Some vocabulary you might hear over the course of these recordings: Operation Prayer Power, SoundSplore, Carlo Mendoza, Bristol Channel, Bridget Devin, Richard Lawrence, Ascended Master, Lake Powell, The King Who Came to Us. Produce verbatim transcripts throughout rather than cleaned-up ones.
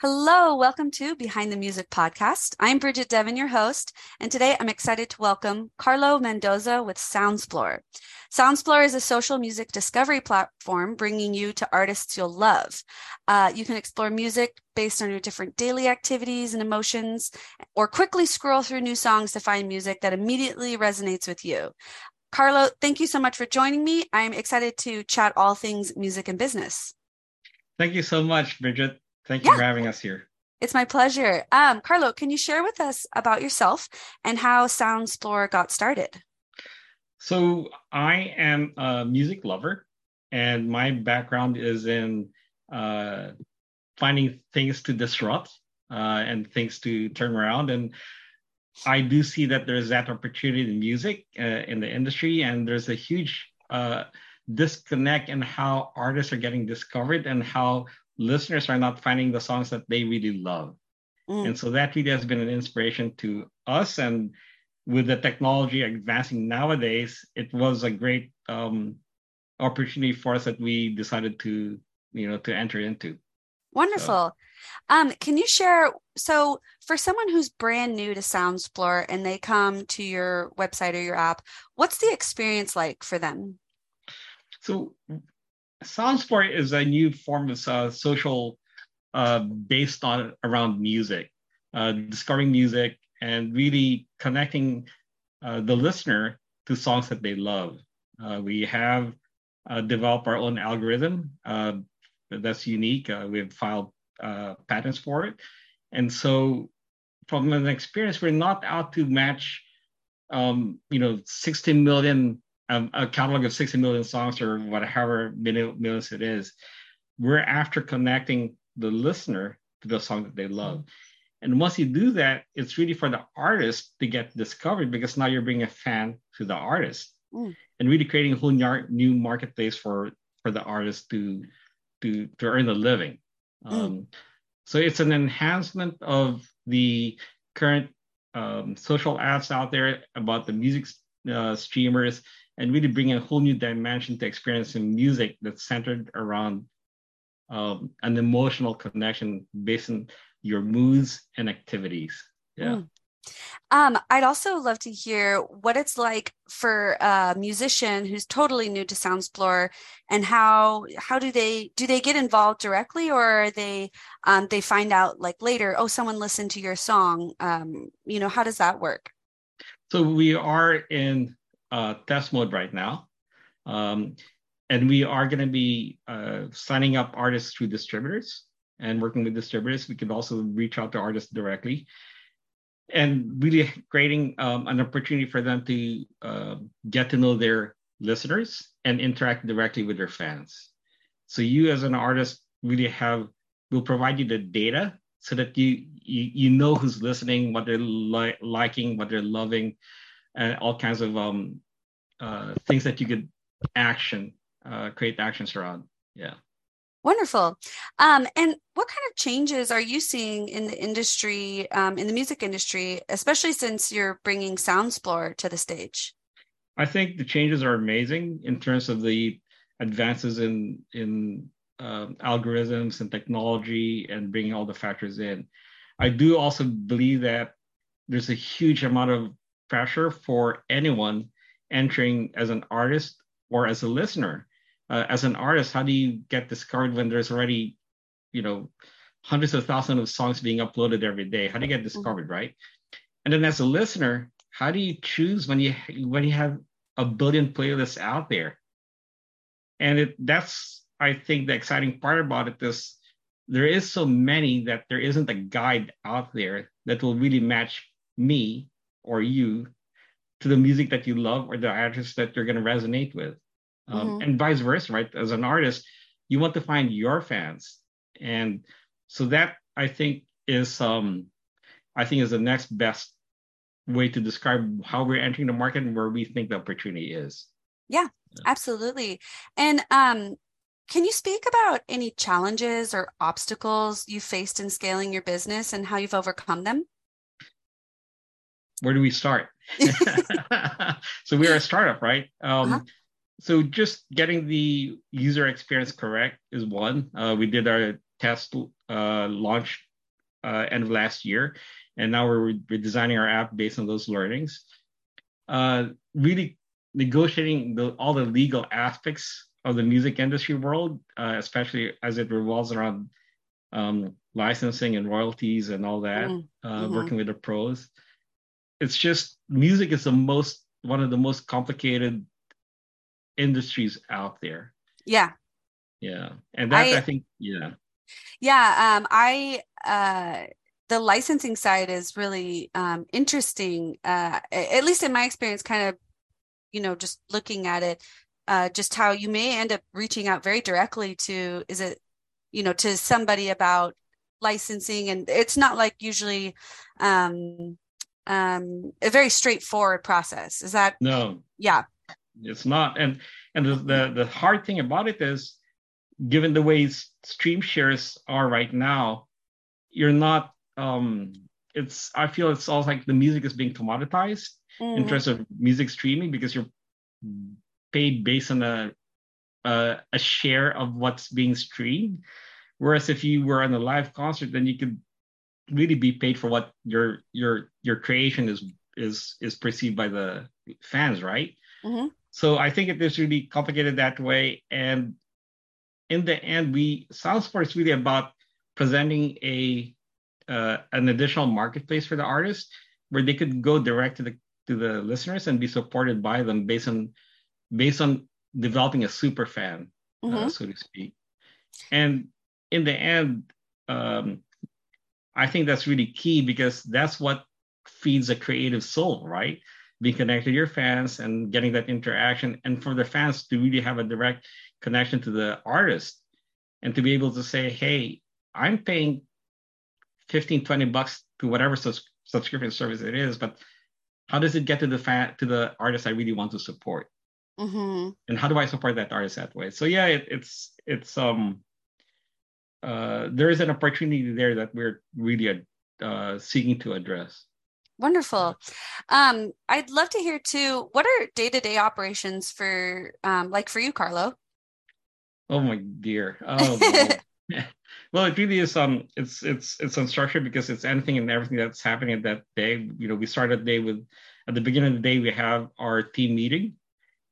Hello, welcome to Behind the Music Podcast. I'm Bridget Devin, your host, and today I'm excited to welcome Carlo Mendoza with SoundSplore. SoundSplore is a social music discovery platform bringing you to artists you'll love. Uh, you can explore music based on your different daily activities and emotions, or quickly scroll through new songs to find music that immediately resonates with you. Carlo, thank you so much for joining me. I'm excited to chat all things music and business. Thank you so much, Bridget. Thank you yeah. for having us here. It's my pleasure. Um, Carlo, can you share with us about yourself and how SoundSplore got started? So I am a music lover, and my background is in uh, finding things to disrupt uh, and things to turn around. And I do see that there's that opportunity in music, uh, in the industry, and there's a huge uh, disconnect in how artists are getting discovered and how listeners are not finding the songs that they really love. Mm. And so that really has been an inspiration to us. And with the technology advancing nowadays, it was a great um, opportunity for us that we decided to, you know, to enter into. Wonderful. So. Um, can you share, so for someone who's brand new to SoundSplore and they come to your website or your app, what's the experience like for them? So SoundSplore is a new form of uh, social uh, based on around music, uh, discovering music and really connecting uh, the listener to songs that they love. Uh, we have uh, developed our own algorithm uh, that's unique. Uh, we've filed uh, patents for it. And so from an experience, we're not out to match, um, you know, sixteen million Um, a catalog of sixty million songs or whatever minutes it is. We're after connecting the listener to the song that they love. And once you do that, it's really for the artist to get discovered, because now you're bringing a fan to the artist mm. and really creating a whole new marketplace for, for the artist to, to, to earn a living. Um, mm. So it's an enhancement of the current um, social apps out there about the music uh, streamers, and really bring a whole new dimension to experiencing music that's centered around um, an emotional connection based on your moods and activities. Yeah. Mm. Um, I'd also love to hear what it's like for a musician who's totally new to SoundSplore, and how how do they do they get involved directly, or are they um, they find out like later, oh, someone listened to your song. Um, you know, how does that work? So we are in Uh, test mode right now. Um, and we are going to be uh, signing up artists through distributors and working with distributors. We can also reach out to artists directly and really creating um, an opportunity for them to uh, get to know their listeners and interact directly with their fans. So you as an artist really have, we'll provide you the data so that you you, you know who's listening, what they're li- liking, what they're loving, and all kinds of um, uh, things that you could action, uh, create actions around. Yeah. Wonderful. Um, and what kind of changes are you seeing in the industry, um, in the music industry, especially since you're bringing SoundSplore to the stage? I think the changes are amazing in terms of the advances in, in uh, algorithms and technology and bringing all the factors in. I do also believe that there's a huge amount of pressure for anyone entering as an artist or as a listener. Uh, as an artist, how do you get discovered when there's already, you know, hundreds of thousands of songs being uploaded every day? How do you get discovered, right? And then as a listener, how do you choose when you when you have a billion playlists out there? And it, that's, I think, the exciting part about it is there is so many that there isn't a guide out there that will really match me or you to the music that you love or the artist that you're going to resonate with. Um, mm-hmm. And vice versa, right? As an artist, you want to find your fans. And so that, I think, is um, I think is the next best way to describe how we're entering the market and where we think the opportunity is. Yeah, yeah. Absolutely. And um, can you speak about any challenges or obstacles you faced in scaling your business and how you've overcome them? Where do we start? So we are a startup, right? Um, uh-huh. So just getting the user experience correct is one. Uh, we did our test uh, launch uh, end of last year. And now we're redesigning our app based on those learnings. Uh, really negotiating the, all the legal aspects of the music industry world, uh, especially as it revolves around um, licensing and royalties and all that, mm. uh, mm-hmm. working with the pros. It's just music is the most, one of the most complicated industries out there. Yeah. Yeah. And that, I, I think, yeah. Yeah. Um, I, uh, the licensing side is really um, interesting, uh, at least in my experience, kind of, you know, just looking at it, uh, just how you may end up reaching out very directly to, is it, you know, to somebody about licensing. And it's not like usually um, um, a very straightforward process. Is that? No. Yeah. It's not. And, and the, the, the hard thing about it is, given the way stream shares are right now, you're not, um, it's, I feel it's all like the music is being commoditized mm-hmm. in terms of music streaming, because you're paid based on a, a, a share of what's being streamed. Whereas if you were on a live concert, then you could really be paid for what your, your, your creation is, is, is perceived by the fans. Right. Mm-hmm. So I think it is really complicated that way. And in the end, we SoundSplore is really about presenting a uh, an additional marketplace for the artists where they could go direct to the to the listeners and be supported by them based on based on developing a super fan, mm-hmm. uh, so to speak. And in the end, um, I think that's really key, because that's what feeds a creative soul, right? Being connected to your fans and getting that interaction, and for the fans to really have a direct connection to the artist and to be able to say, hey, I'm paying fifteen, twenty bucks to whatever sus- subscription service it is, but how does it get to the fan, to the artist I really want to support? Mm-hmm. And how do I support that artist that way? So yeah, it, it's, it's, um, uh, there is an opportunity there that we're really uh, seeking to address. Wonderful. Um, I'd love to hear too, what are day-to-day operations for, um, like for you, Carlo? Oh my dear. Oh, no. Well, it really is, um, it's, it's, it's unstructured because it's anything and everything that's happening at that day. You know, we start a day with, at the beginning of the day, we have our team meeting,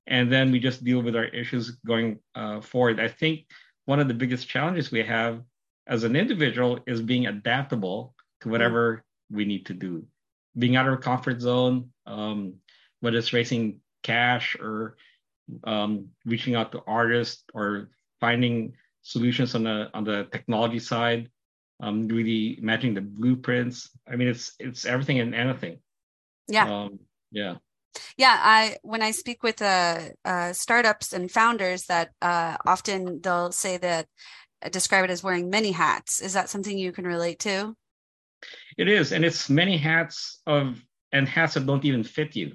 and then we just deal with our issues going uh, forward. I think one of the biggest challenges we have as an individual is being adaptable to whatever mm-hmm. we need to do. Being out of our comfort zone, um, whether it's raising cash or um, reaching out to artists or finding solutions on the on the technology side, um, really matching the blueprints. I mean, it's it's everything and anything. Yeah. Um, yeah. Yeah. I when I speak with uh, uh, startups and founders, that uh, often they'll say that uh, describe it as wearing many hats. Is that something you can relate to? It is, and it's many hats of and hats that don't even fit you.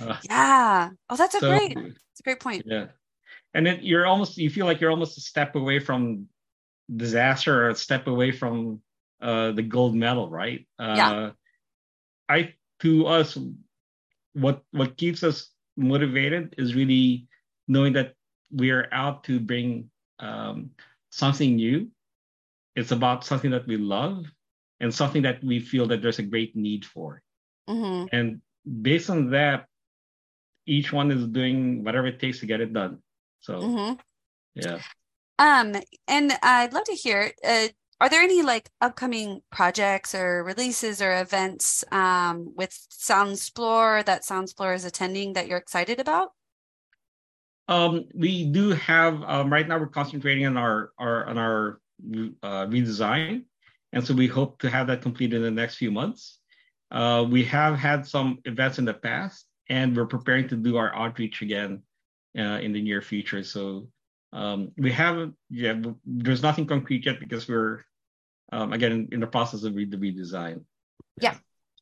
Uh, yeah. Oh, that's a so, great. That's a great point. Yeah, and then you're almost you feel like you're almost a step away from disaster, or a step away from uh, the gold medal, right? Uh, yeah. I to us, what what keeps us motivated is really knowing that we are out to bring um, something new. It's about something that we love. And something that we feel that there's a great need for. Mm-hmm. And based on that, each one is doing whatever it takes to get it done. So, mm-hmm. yeah. Um, and I'd love to hear, uh, are there any like upcoming projects or releases or events um, with SoundSplore that SoundSplore is attending that you're excited about? Um, we do have, um, right now we're concentrating on our, our on our uh, redesign. And so we hope to have that completed in the next few months. Uh, we have had some events in the past, and we're preparing to do our outreach again uh, in the near future. So um, we haven't, yeah, there's nothing concrete yet because we're, um, again, in the process of re- the redesign. Yeah,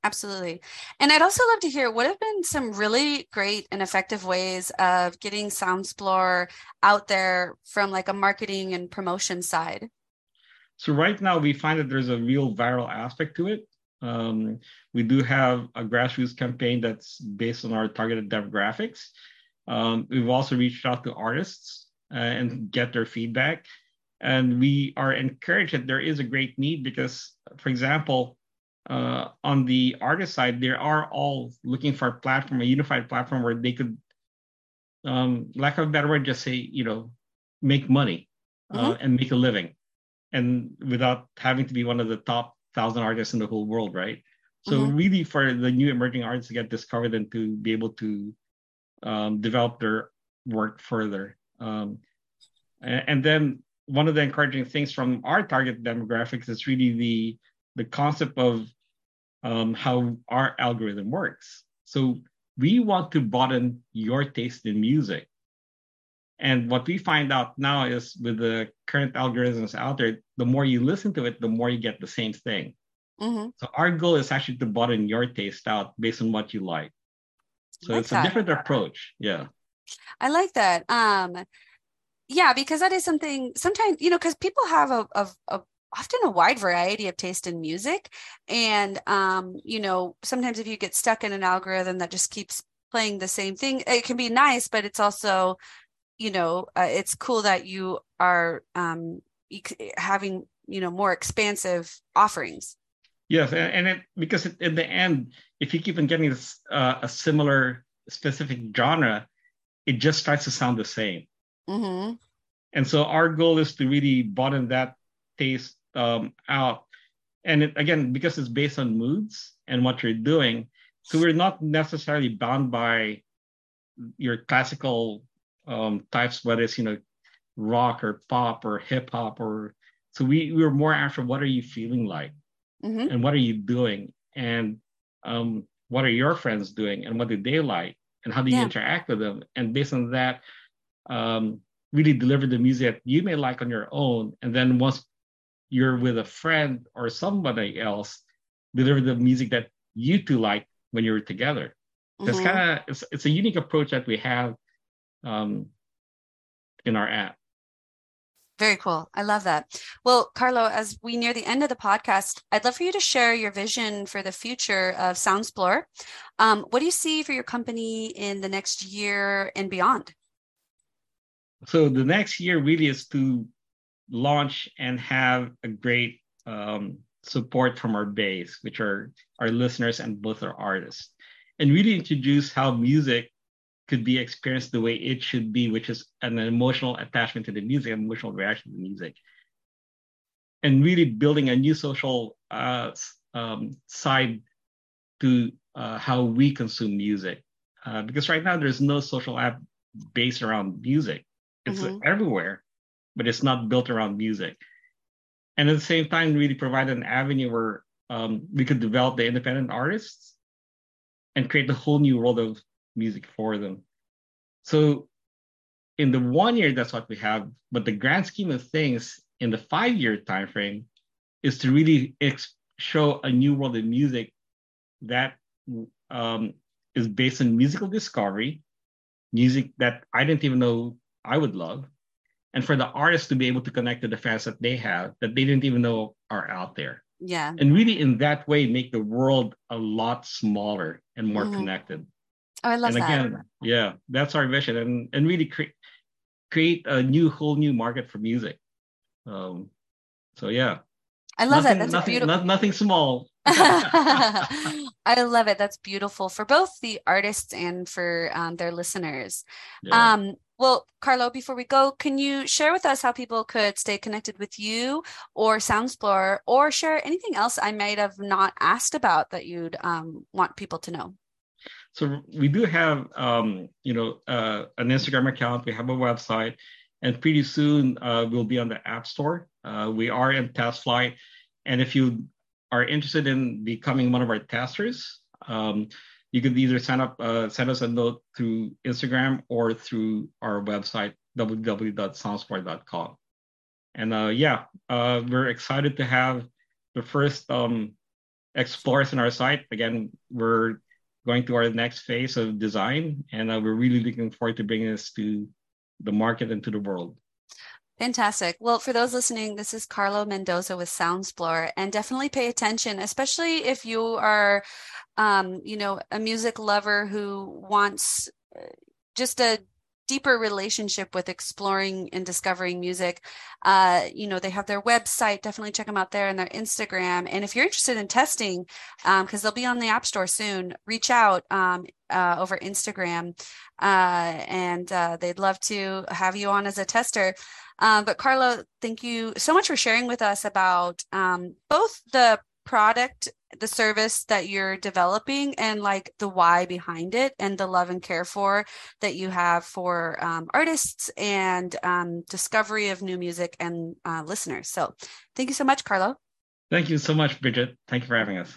absolutely. And I'd also love to hear what have been some really great and effective ways of getting SoundSplore out there from like a marketing and promotion side? So right now we find that there's a real viral aspect to it. Um, we do have a grassroots campaign that's based on our targeted demographics. Um, we've also reached out to artists uh, and get their feedback. And we are encouraged that there is a great need because, for example, uh, on the artist side, they are all looking for a platform, a unified platform where they could, um, lack of a better word, just say, you know, make money uh, mm-hmm. and make a living, and without having to be one of the top thousand artists in the whole world, right? So mm-hmm. really for the new emerging artists to get discovered and to be able to um, develop their work further. Um, and, and then one of the encouraging things from our target demographics is really the the concept of um, how our algorithm works. So we want to broaden your taste in music. And what we find out now is with the current algorithms out there, the more you listen to it, the more you get the same thing. Mm-hmm. So our goal is actually to broaden your taste out based on what you like. So like it's that. a different approach. Yeah. I like that. Um, Yeah, because that is something sometimes, you know, because people have a, a, a often a wide variety of taste in music. And, um, you know, sometimes if you get stuck in an algorithm that just keeps playing the same thing, it can be nice, but it's also, you know, uh, it's cool that you are um, having, you know, more expansive offerings. Yes. And, and it, because in the end, if you keep on getting this, uh, a similar specific genre, it just starts to sound the same. Mm-hmm. And so our goal is to really broaden that taste um, out. And it, again, because it's based on moods and what you're doing, so we're not necessarily bound by your classical um, types, whether it's, you know, rock or pop or hip hop. Or so we, we were more after what are you feeling like mm-hmm. and what are you doing and um, what are your friends doing and what do they like and how do you yeah. interact with them? And based on that, Um, really deliver the music that you may like on your own. And then once you're with a friend or somebody else, deliver the music that you two like when you're together. Mm-hmm. That's kind of, it's, it's a unique approach that we have um, in our app. Very cool. I love that. Well, Carlo, as we near the end of the podcast, I'd love for you to share your vision for the future of SoundSplore. Um, what do you see for your company in the next year and beyond? So the next year really is to launch and have a great um, support from our base, which are our listeners and both our artists, and really introduce how music could be experienced the way it should be, which is an emotional attachment to the music, an emotional reaction to the music, and really building a new social uh, um, side to uh, how we consume music. Uh, because right now there's no social app based around music. It's mm-hmm. everywhere, but it's not built around music. And at the same time, really provide an avenue where um, we could develop the independent artists and create a whole new world of music for them. So in the one year, that's what we have. But the grand scheme of things in the five-year time frame is to really ex- show a new world of music that um, is based on musical discovery, music that I didn't even know I would love, and for the artists to be able to connect to the fans that they have that they didn't even know are out there. Yeah. And really in that way, make the world a lot smaller and more mm-hmm. connected. Oh, I love and that. And again, yeah, that's our vision, and, and really cre- create a new, whole new market for music. Um, so yeah. I love nothing, that. That's nothing, beautiful. Not, nothing small. I love it. That's beautiful for both the artists and for um, their listeners. Yeah. Um, Well, Carlo, before we go, can you share with us how people could stay connected with you or SoundSplore, or share anything else I might have not asked about that you'd um, want people to know? So we do have, um, you know, uh, an Instagram account. We have a website, and pretty soon uh, we'll be on the App Store. Uh, we are in test flight, and if you are interested in becoming one of our testers, um, you could either sign up, uh, send us a note through Instagram or through our website, w w w dot soundsport dot com. And uh, yeah, uh, we're excited to have the first um, explorers in our site. Again, we're going to our next phase of design, and uh, we're really looking forward to bringing this to the market and to the world. Fantastic. Well, for those listening, this is Carlo Mendoza with SoundSplore, and definitely pay attention, especially if you are, um, you know, a music lover who wants just a deeper relationship with exploring and discovering music, uh, you know, they have their website. Definitely check them out there, and their Instagram. And if you're interested in testing, um, because they'll be on the App Store soon, reach out um, uh, over Instagram, uh, and uh, they'd love to have you on as a tester. Um, but Carlo, thank you so much for sharing with us about um, both the product, the service that you're developing, and like the why behind it, and the love and care for that you have for um, artists and um, discovery of new music and uh, listeners. So thank you so much, Carlo. Thank you so much, Bridget. Thank you for having us.